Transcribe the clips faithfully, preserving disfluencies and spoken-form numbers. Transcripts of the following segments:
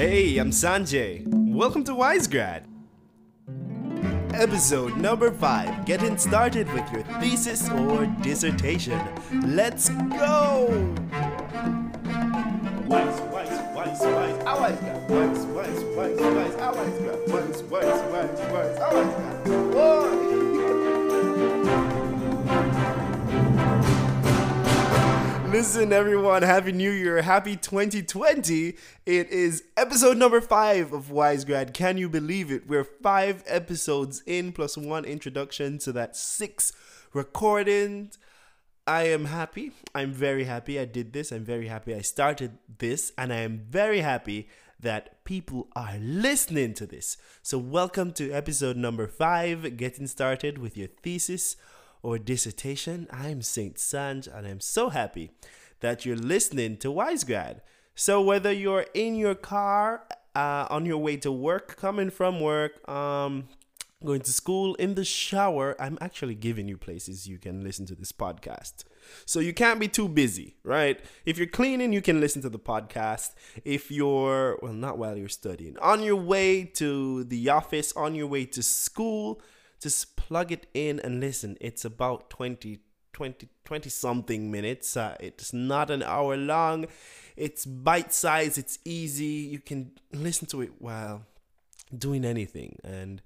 Hey, I'm Sanjay. Welcome to WiseGrad. Episode number five, getting started with your thesis or dissertation. Let's go! Wise, wise, wise, wise, I wise got. Wise, wise, wise, wise, I wise got. Wise, wise, wise, wise, I wise got. Listen everyone, Happy New Year, Happy twenty twenty. It is episode number five of WiseGrad. Can you believe it? We're five episodes in plus one introduction, so that's six recordings. I am happy. I'm very happy I did this. I'm very happy I started this, and I am very happy that people are listening to this. So welcome to episode number five, getting started with your thesis or dissertation. I'm Saint Sanj, and I'm so happy that you're listening to WiseGrad. So whether you're in your car, uh, on your way to work, coming from work, um, going to school, in the shower, I'm actually giving you places you can listen to this podcast. So you can't be too busy, right? If you're cleaning, you can listen to the podcast. If you're, well, not while you're studying, on your way to the office, on your way to school, just plug it in and listen. It's about twenty, twenty, twenty something minutes. Uh, it's not an hour long. It's bite-sized. It's easy. You can listen to it while doing anything. And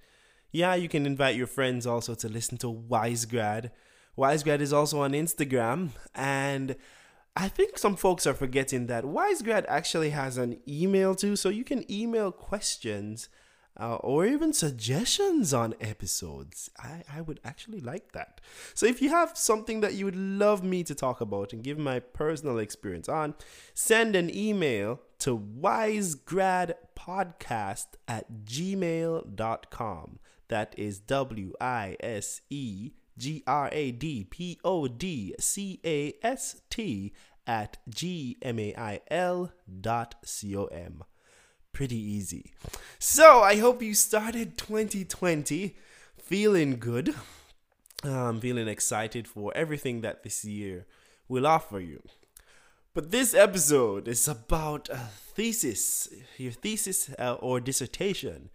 yeah, you can invite your friends also to listen to WiseGrad. WiseGrad is also on Instagram. And I think some folks are forgetting that WiseGrad actually has an email too. So you can email questions Uh, or even suggestions on episodes. I, I would actually like that. So if you have something that you would love me to talk about and give my personal experience on, send an email to wisegradpodcast at gmail dot com. That is W I S E G R A D P O D C A S T at G M A I L dot C O M. Pretty easy. So I hope you started twenty twenty feeling good, um, feeling excited for everything that this year will offer you. But this episode is about a thesis, your thesis uh, or dissertation.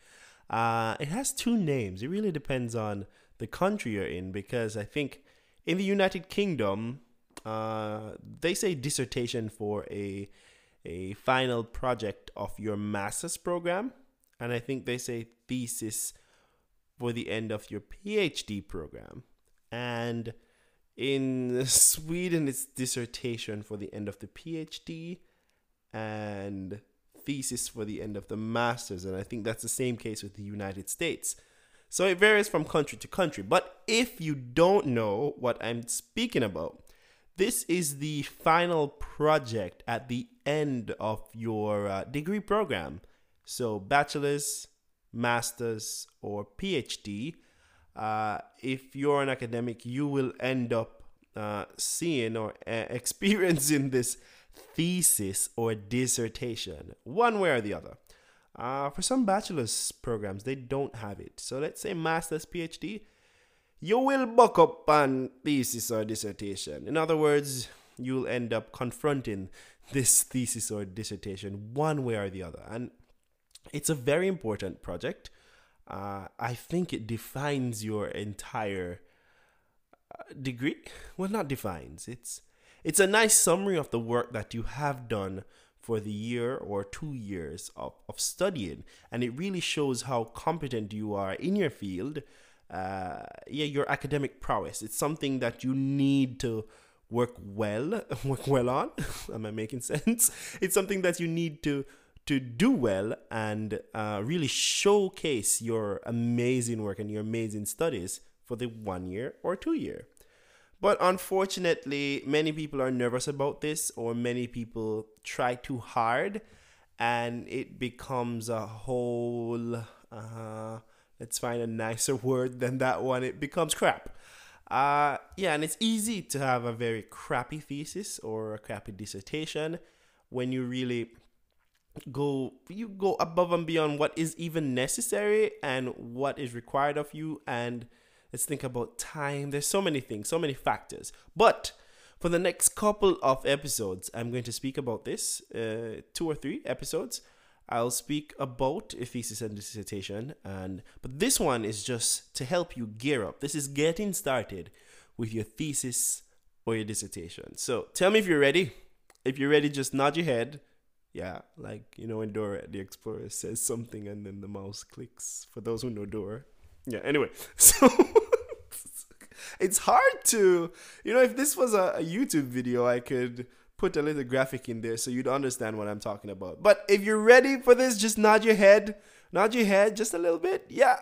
Uh, it has two names. It really depends on the country you're in, because I think in the United Kingdom, uh, they say dissertation for a a final project of your master's program, and I think they say thesis for the end of your PhD program. And in Sweden, it's dissertation for the end of the PhD and thesis for the end of the master's, and I think that's the same case with the United States. So it varies from country to country. But if you don't know what I'm speaking about, this is the final project at the end of your uh, degree program. So bachelor's, master's, or PhD. Uh, if you're an academic, you will end up uh, seeing or uh, experiencing this thesis or dissertation, one way or the other. Uh, for some bachelor's programs, they don't have it. So let's say master's, PhD. You will buck up on thesis or dissertation. In other words, you'll end up confronting this thesis or dissertation one way or the other. And it's a very important project. Uh, I think it defines your entire degree. Well, not defines. It's, it's a nice summary of the work that you have done for the year or two years of, of studying. And it really shows how competent you are in your field. Uh, yeah, your academic prowess. It's something that you need to work well, work well on. Am I making sense? It's something that you need to to do well and uh, really showcase your amazing work and your amazing studies for the one year or two year. But unfortunately, many people are nervous about this, or many people try too hard, and it becomes a whole... Uh, Let's find a nicer word than that one. It becomes crap. Uh, yeah, and it's easy to have a very crappy thesis or a crappy dissertation when you really go you go above and beyond what is even necessary and what is required of you. And let's think about time. There's so many things, so many factors. But for the next couple of episodes, I'm going to speak about this, uh, two or three episodes. I'll speak about a thesis and dissertation, and but this one is just to help you gear up. This is getting started with your thesis or your dissertation. So tell me if you're ready. If you're ready, just nod your head. Yeah, like, you know, when Dora the Explorer says something and then the mouse clicks. For those who know Dora. Yeah, anyway. So it's hard to, you know, if this was a, a YouTube video, I could put a little graphic in there so you'd understand what I'm talking about. But if you're ready for this, just nod your head. Nod your head just a little bit. Yeah.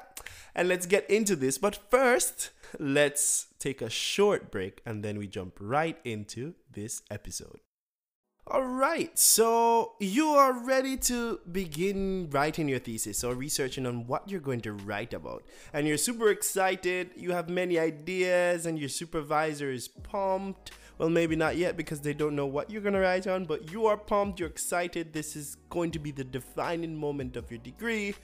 And let's get into this. But first, let's take a short break and then we jump right into this episode. All right, so you are ready to begin writing your thesis or researching on what you're going to write about. And you're super excited, you have many ideas, and your supervisor is pumped. Well, maybe not yet because they don't know what you're going to write on, but you are pumped, you're excited. This is going to be the defining moment of your degree.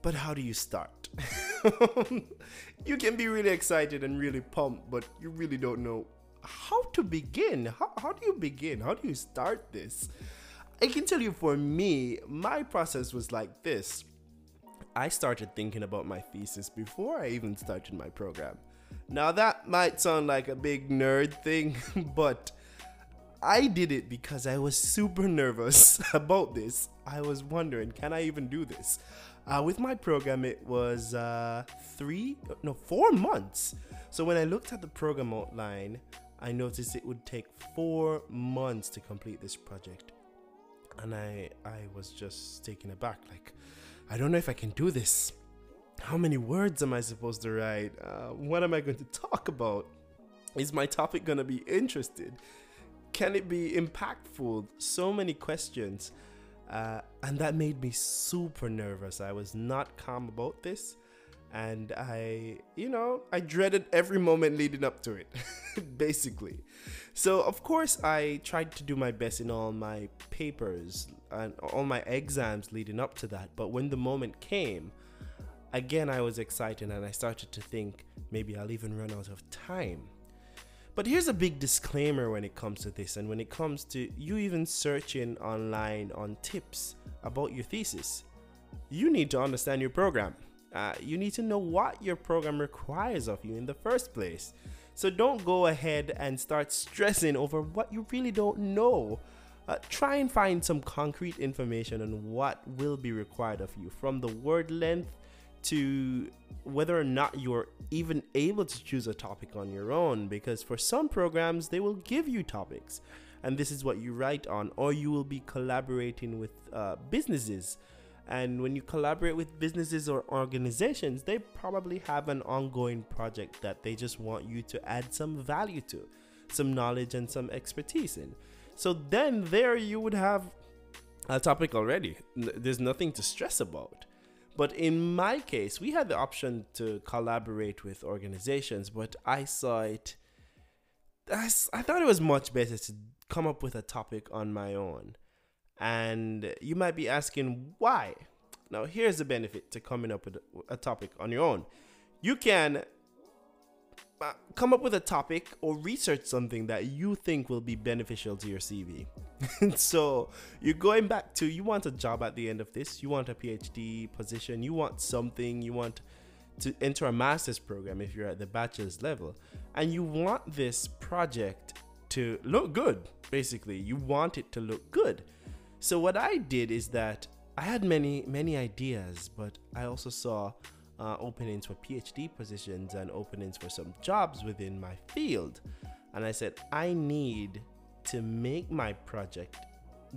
But how do you start? You can be really excited and really pumped, but you really don't know how to begin. How, how do you begin? How do you start this? I can tell you, for me, my process was like this. I started thinking about my thesis before I even started my program. Now that might sound like a big nerd thing, but I did it because I was super nervous about this. I was wondering, can I even do this? Uh, with my program, it was uh, three, no, four months. So when I looked at the program outline, I noticed it would take four months to complete this project. And I I was just taken aback. Like, I don't know if I can do this. How many words am I supposed to write? Uh, what am I going to talk about? Is my topic going to be interested? Can it be impactful? So many questions. Uh, and that made me super nervous. I was not calm about this. And I, you know, I dreaded every moment leading up to it, basically. So, of course, I tried to do my best in all my papers and all my exams leading up to that. But when the moment came, again, I was excited and I started to think maybe I'll even run out of time. But here's a big disclaimer when it comes to this, and when it comes to you even searching online on tips about your thesis, you need to understand your program. Uh, you need to know what your program requires of you in the first place. So don't go ahead and start stressing over what you really don't know. Uh, try and find some concrete information on what will be required of you, from the word length to whether or not you're even able to choose a topic on your own, because for some programs, they will give you topics and this is what you write on, or you will be collaborating with uh, businesses. And when you collaborate with businesses or organizations, they probably have an ongoing project that they just want you to add some value to, some knowledge and some expertise in. So then there you would have a topic already. There's nothing to stress about. But in my case, we had the option to collaborate with organizations, but I saw it, I, I thought it was much better to come up with a topic on my own. And you might be asking, why? Now, here's the benefit to coming up with a topic on your own. You can come up with a topic or research something that you think will be beneficial to your C V. So you're going back to, you want a job at the end of this, you want a PhD position, you want something, you want to enter a master's program if you're at the bachelor's level, and you want this project to look good. Basically, you want it to look good. So what I did is that I had many, many ideas, but I also saw Uh, openings for PhD positions and openings for some jobs within my field. And I said, I need to make my project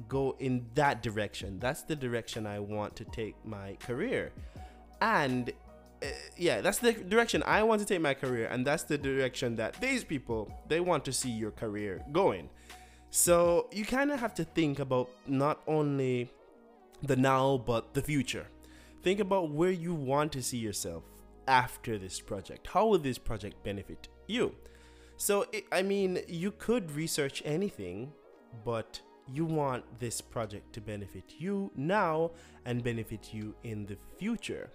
go in that direction. That's the direction I want to take my career. And uh, yeah, that's the direction I want to take my career. And that's the direction that these people, they want to see your career going. So you kind of have to think about not only the now, but the future. Think about where you want to see yourself after this project. How will this project benefit you? So, it, I mean, you could research anything, but you want this project to benefit you now and benefit you in the future.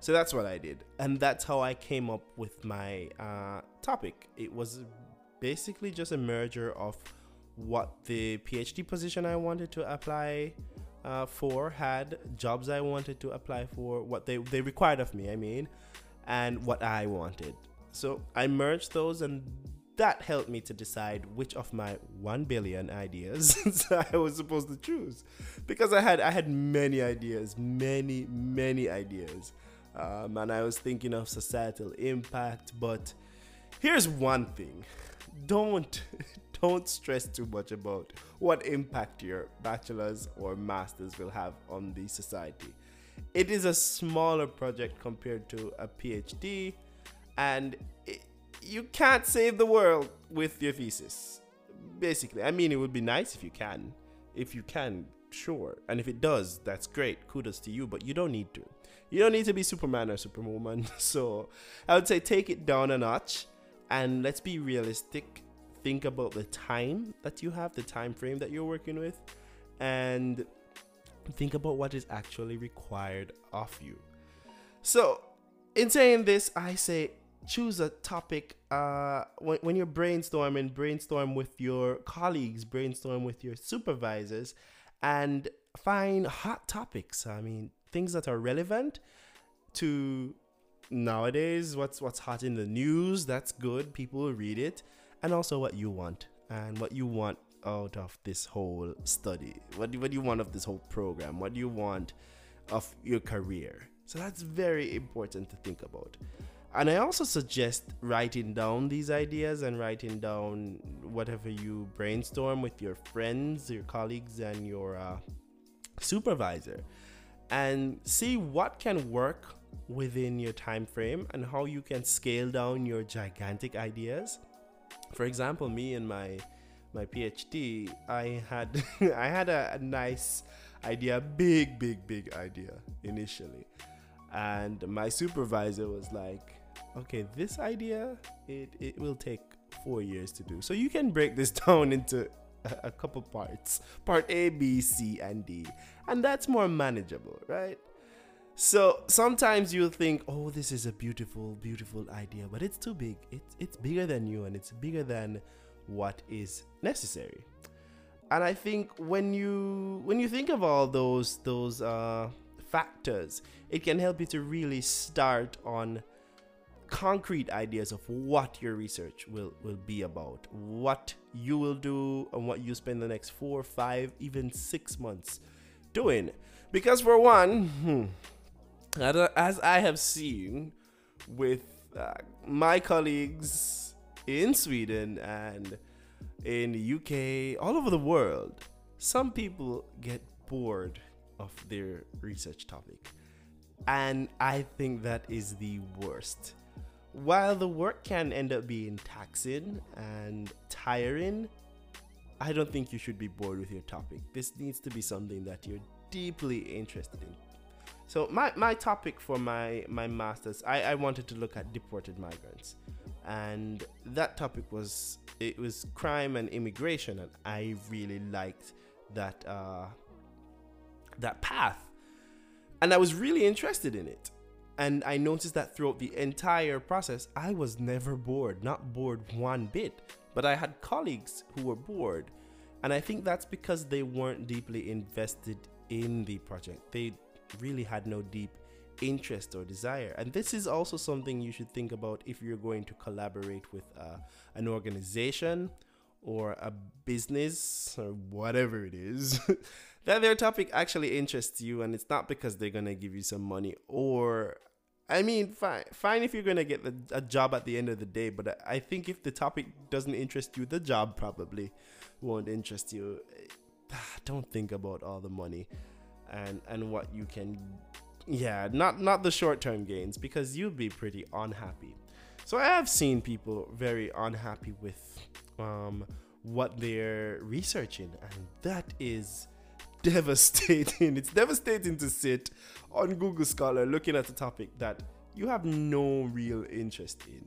So that's what I did. And that's how I came up with my uh, topic. It was basically just a merger of what the PhD position I wanted to apply uh, for had jobs I wanted to apply for, what they, they required of me, I mean, and what I wanted. So I merged those, and that helped me to decide which of my one billion ideas I was supposed to choose, because I had I had many ideas, many, many ideas. Um, and I was thinking of societal impact, but here's one thing. Don't, don't stress too much about what impact your bachelor's or master's will have on the society. It is a smaller project compared to a PhD, and it, you can't save the world with your thesis, basically. I mean, it would be nice if you can. If you can, sure. And if it does, that's great. Kudos to you, but you don't need to. You don't need to be Superman or Superwoman. So I would say take it down a notch, and let's be realistic. Think about the time that you have, the time frame that you're working with, and think about what is actually required of you. So in saying this, I say, choose a topic. Uh, when, when you're brainstorming, brainstorm with your colleagues, brainstorm with your supervisors, and find hot topics. I mean, things that are relevant to nowadays, what's what's hot in the news. That's good. People will read it. And also what you want, and what you want out of this whole study. What do, what do you want of this whole program? What do you want of your career? So that's very important to think about. And I also suggest writing down these ideas and writing down whatever you brainstorm with your friends, your colleagues, and your uh, supervisor, and see what can work within your time frame and how you can scale down your gigantic ideas. For example, me and my my PhD, I had I had a, a nice idea, big, big, big idea initially. And my supervisor was like, okay, this idea, it, it will take four years to do. So you can break this down into a, a couple parts, part A, B, C, and D. And that's more manageable, right? So sometimes you'll think, oh, this is a beautiful, beautiful idea, but it's too big. It's, it's bigger than you, and it's bigger than what is necessary. And I think when you, when you think of all those, those, uh, factors, it can help you to really start on concrete ideas of what your research will will be about, what you will do, and what you spend the next four, five, even six months doing. Because for one, as I have seen with uh, my colleagues in Sweden and in the U K, all over the world, some people get bored of their research topic, and I think that is the worst. While the work can end up being taxing and tiring, I don't think you should be bored with your topic. This needs to be something that you're deeply interested in. So my, my topic for my, my master's, I, I wanted to look at deported migrants, and that topic was, it was crime and immigration, and I really liked that uh, that path, and I was really interested in it. And I noticed that throughout the entire process, I was never bored, not bored one bit, but I had colleagues who were bored. And I think that's because they weren't deeply invested in the project. They really had no deep interest or desire. And this is also something you should think about if you're going to collaborate with uh, an organization or a business or whatever it is, that their topic actually interests you, and it's not because they're going to give you some money, or, I mean, fine, fine if you're going to get the, a job at the end of the day, but I think if the topic doesn't interest you, the job probably won't interest you. Don't think about all the money and, and what you can, yeah, not, not the short-term gains, because you'll be pretty unhappy. So I have seen people very unhappy with um, what they're researching, and that is devastating. It's devastating to sit on Google Scholar looking at a topic that you have no real interest in.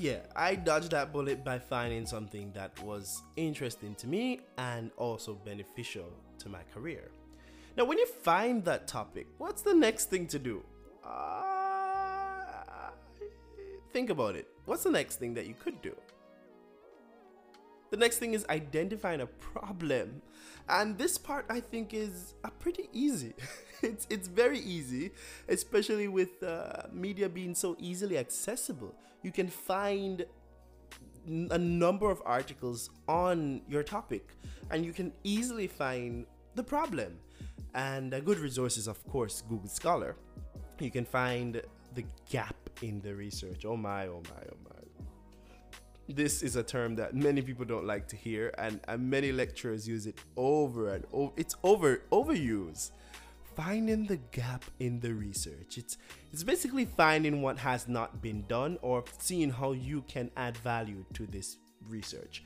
Yeah, I dodged that bullet by finding something that was interesting to me and also beneficial to my career. Now, when you find that topic, what's the next thing to do? Uh, think about it. What's the next thing that you could do? The next thing is identifying a problem. And this part, I think, is uh, pretty easy. it's, it's very easy, especially with uh, media being so easily accessible. You can find a number of articles on your topic, and you can easily find the problem. And uh, good resources, of course, Google Scholar. You can find the gap in the research. Oh my, oh my, oh my. This is a term that many people don't like to hear, and, and many lecturers use it over and over. It's over overuse. Finding the gap in the research. It's, it's basically finding what has not been done or seeing how you can add value to this research.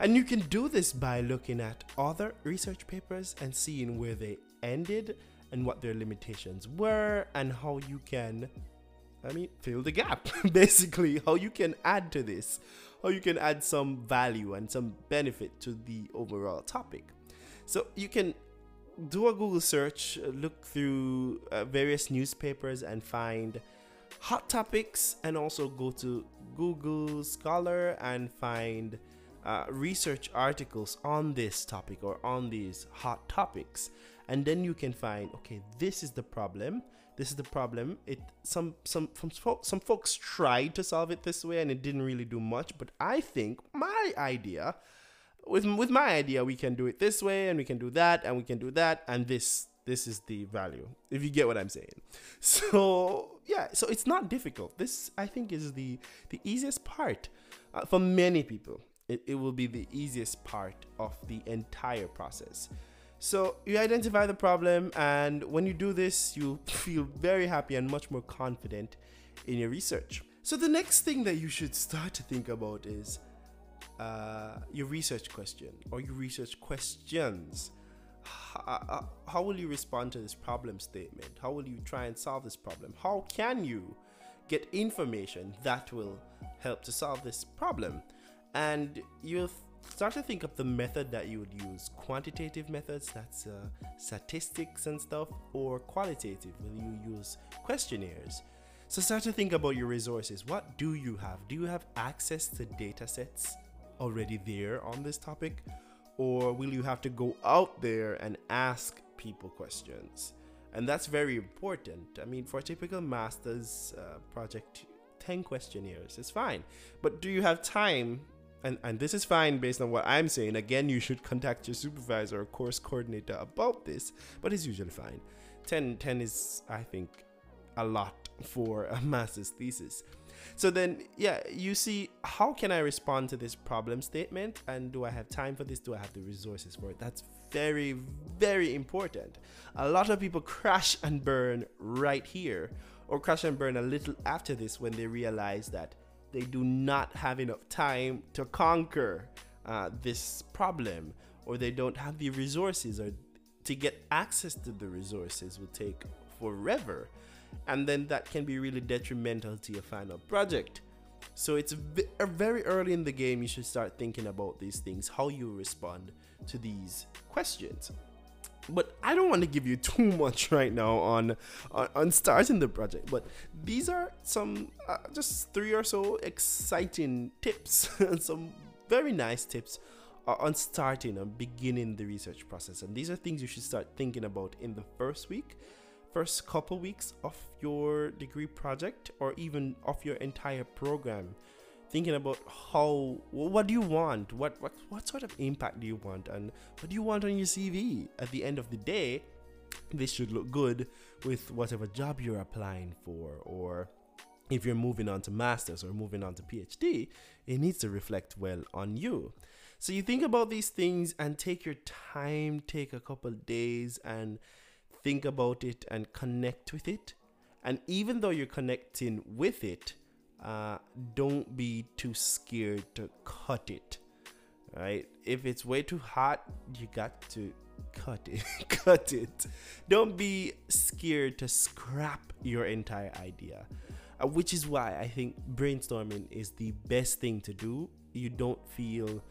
And you can do this by looking at other research papers and seeing where they ended and what their limitations were and how you can, I mean, fill the gap. Basically, how you can add to this, how you can add some value and some benefit to the overall topic. So you can do a Google search, look through uh, various newspapers and find hot topics, and also go to Google Scholar and find Uh, research articles on this topic or on these hot topics, and then you can find, okay, this is the problem, this is the problem it some some from some folks tried to solve it this way and it didn't really do much, but I think my idea with with my idea we can do it this way, and we can do that, and we can do that, and this this is the value, if you get what I'm saying. So yeah, so it's not difficult. This, I think, is the the easiest part uh, for many people. It, it will be the easiest part of the entire process. So you identify the problem, and when you do this, you feel very happy and much more confident in your research. So the next thing that you should start to think about is uh, your research question or your research questions. How, how will you respond to this problem statement? How will you try and solve this problem? How can you get information that will help to solve this problem? And you'll start to think of the method that you would use. Quantitative methods, that's uh, statistics and stuff, or qualitative, will you use questionnaires? So start to think about your resources. What do you have? Do you have access to data sets already there on this topic? Or will you have to go out there and ask people questions? And that's very important. I mean, for a typical master's uh, project, ten questionnaires is fine. But do you have time? And, and this is fine based on what I'm saying. Again, you should contact your supervisor or course coordinator about this, but it's usually fine. ten, ten is, I think, a lot for a master's thesis. So then, yeah, you see, how can I respond to this problem statement? And do I have time for this? Do I have the resources for it? That's very, very important. A lot of people crash and burn right here, or crash and burn a little after this when they realize that they do not have enough time to conquer uh, this problem, or they don't have the resources, or to get access to the resources will take forever. And then that can be really detrimental to your final project. So it's very early in the game, you should start thinking about these things, how you respond to these questions. But I don't want to give you too much right now on, on, on starting the project. But these are some, uh, just three or so exciting tips, and some very nice tips uh, on starting and beginning the research process. And these are things you should start thinking about in the first week, first couple weeks of your degree project, or even of your entire program. Thinking about how, what do you want? What, what what sort of impact do you want? And what do you want on your C V? At the end of the day, this should look good with whatever job you're applying for, or if you're moving on to master's or moving on to PhD, it needs to reflect well on you. So you think about these things and take your time, take a couple days and think about it and connect with it. And even though you're connecting with it, Uh, don't be too scared to cut it, right? If it's way too hot, you got to cut it. cut it. Don't be scared to scrap your entire idea. Uh, which is why I think brainstorming is the best thing to do. You don't feel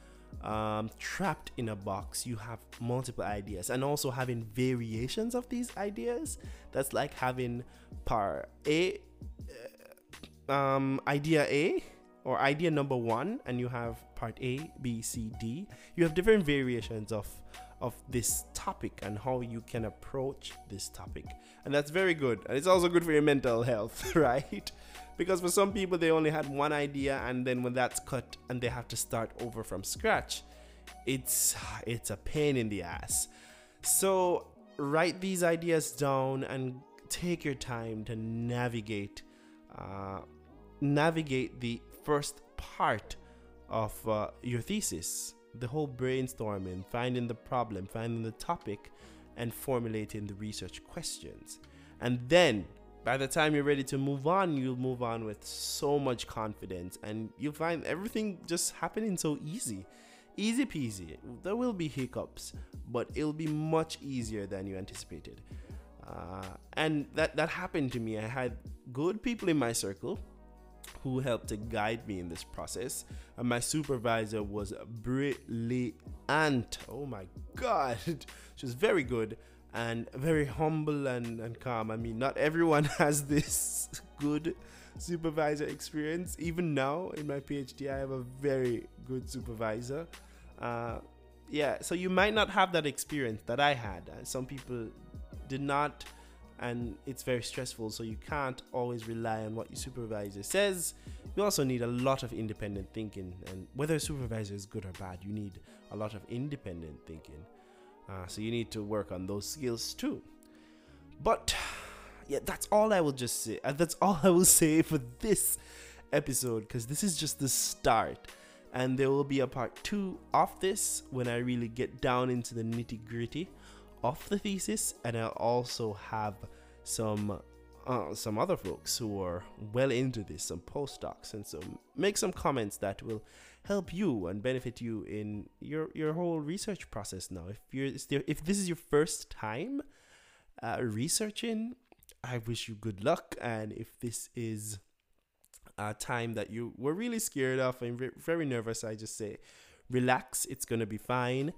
um, trapped in a box. You have multiple ideas, and also having variations of these ideas. That's like having par A, uh, um, idea A, or idea number one, and you have part A, B, C, D. You have different variations of of this topic and how you can approach this topic, and that's very good. And it's also good for your mental health, right? Because for some people, they only had one idea, and then when that's cut and they have to start over from scratch, it's it's a pain in the ass. So write these ideas down and take your time to navigate uh, navigate the first part of uh, your thesis, the whole brainstorming, finding the problem, finding the topic, and formulating the research questions. And then by the time you're ready to move on, you'll move on with so much confidence, and you'll find everything just happening so easy. Easy peasy. There will be hiccups, but it'll be much easier than you anticipated. Uh, and that, that happened to me. I had good people in my circle who helped to guide me in this process, and my supervisor was brilliant. Oh my god, she was very good and very humble and, and calm. I mean, not everyone has this good supervisor experience. Even now in my PhD, I have a very good supervisor. Uh, yeah, so you might not have that experience that I had. Some people did not, and it's very stressful, so you can't always rely on what your supervisor says. You also need a lot of independent thinking, and whether a supervisor is good or bad, you need a lot of independent thinking. Uh, so you need to work on those skills too. But yeah, that's all I will just say. Uh, that's all I will say for this episode, because this is just the start, and there will be a part two of this when I really get down into the nitty-gritty of the thesis, and I also have some uh, some other folks who are well into this, some postdocs, and so make some comments that will help you and benefit you in your your whole research process. Now, if you're if this is your first time uh, researching, I wish you good luck. And if this is a time that you were really scared of and very nervous, I just say relax, it's gonna be fine.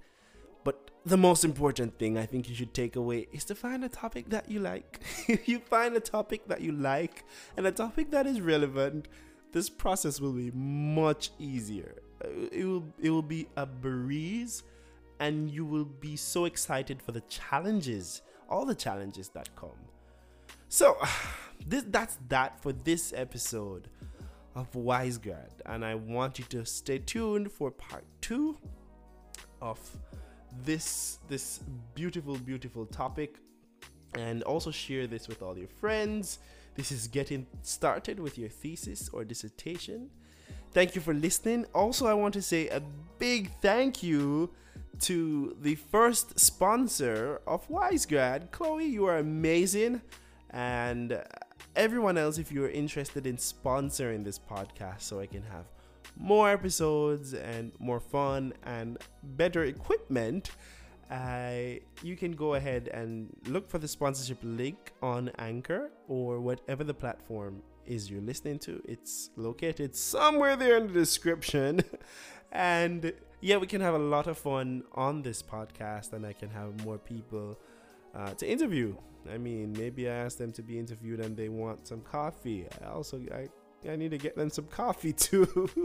But the most important thing I think you should take away is to find a topic that you like. If you find a topic that you like and a topic that is relevant, this process will be much easier. It will, it will be a breeze, and you will be so excited for the challenges, all the challenges that come. So this, that's that for this episode of WiseGrad, and I want you to stay tuned for part two of this this beautiful beautiful topic, and also share this with all your friends. This is getting started with your thesis or dissertation. Thank you for listening. Also, I want to say a big thank you to the first sponsor of WiseGrad, Chloe. You are amazing. And everyone else, if you're interested in sponsoring this podcast so I can have more episodes and more fun and better equipment, uh, you can go ahead and look for the sponsorship link on Anchor or whatever the platform is you're listening to. It's located somewhere there in the description. And yeah, we can have a lot of fun on this podcast, and I can have more people uh, to interview. I mean, maybe I ask them to be interviewed and they want some coffee. I also, I I need to get them some coffee too.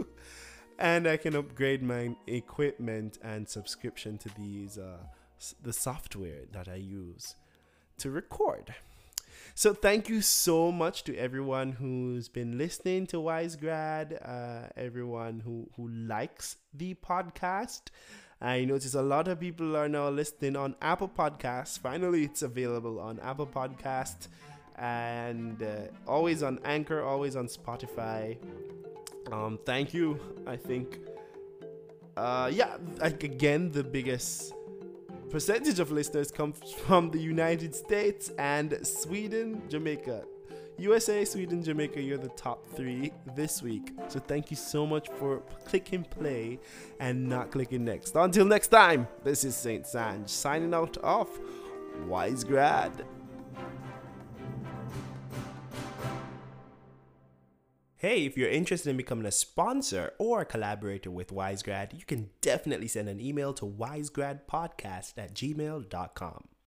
And I can upgrade my equipment and subscription to these uh, the software that I use to record. So thank you so much to everyone who's been listening to WiseGrad, uh, everyone who, who likes the podcast. I notice a lot of people are now listening on Apple Podcasts. Finally, it's available on Apple Podcasts. And uh, always on Anchor, always on Spotify. Um, thank you. I think, uh, yeah, like again, the biggest percentage of listeners comes from the United States and Sweden, Jamaica. U S A, Sweden, Jamaica, you're the top three this week. So thank you so much for clicking play and not clicking next. Until next time, this is Saint Sanj signing out of WiseGrad. Hey, if you're interested in becoming a sponsor or a collaborator with WiseGrad, you can definitely send an email to wisegradpodcast at gmail dot com.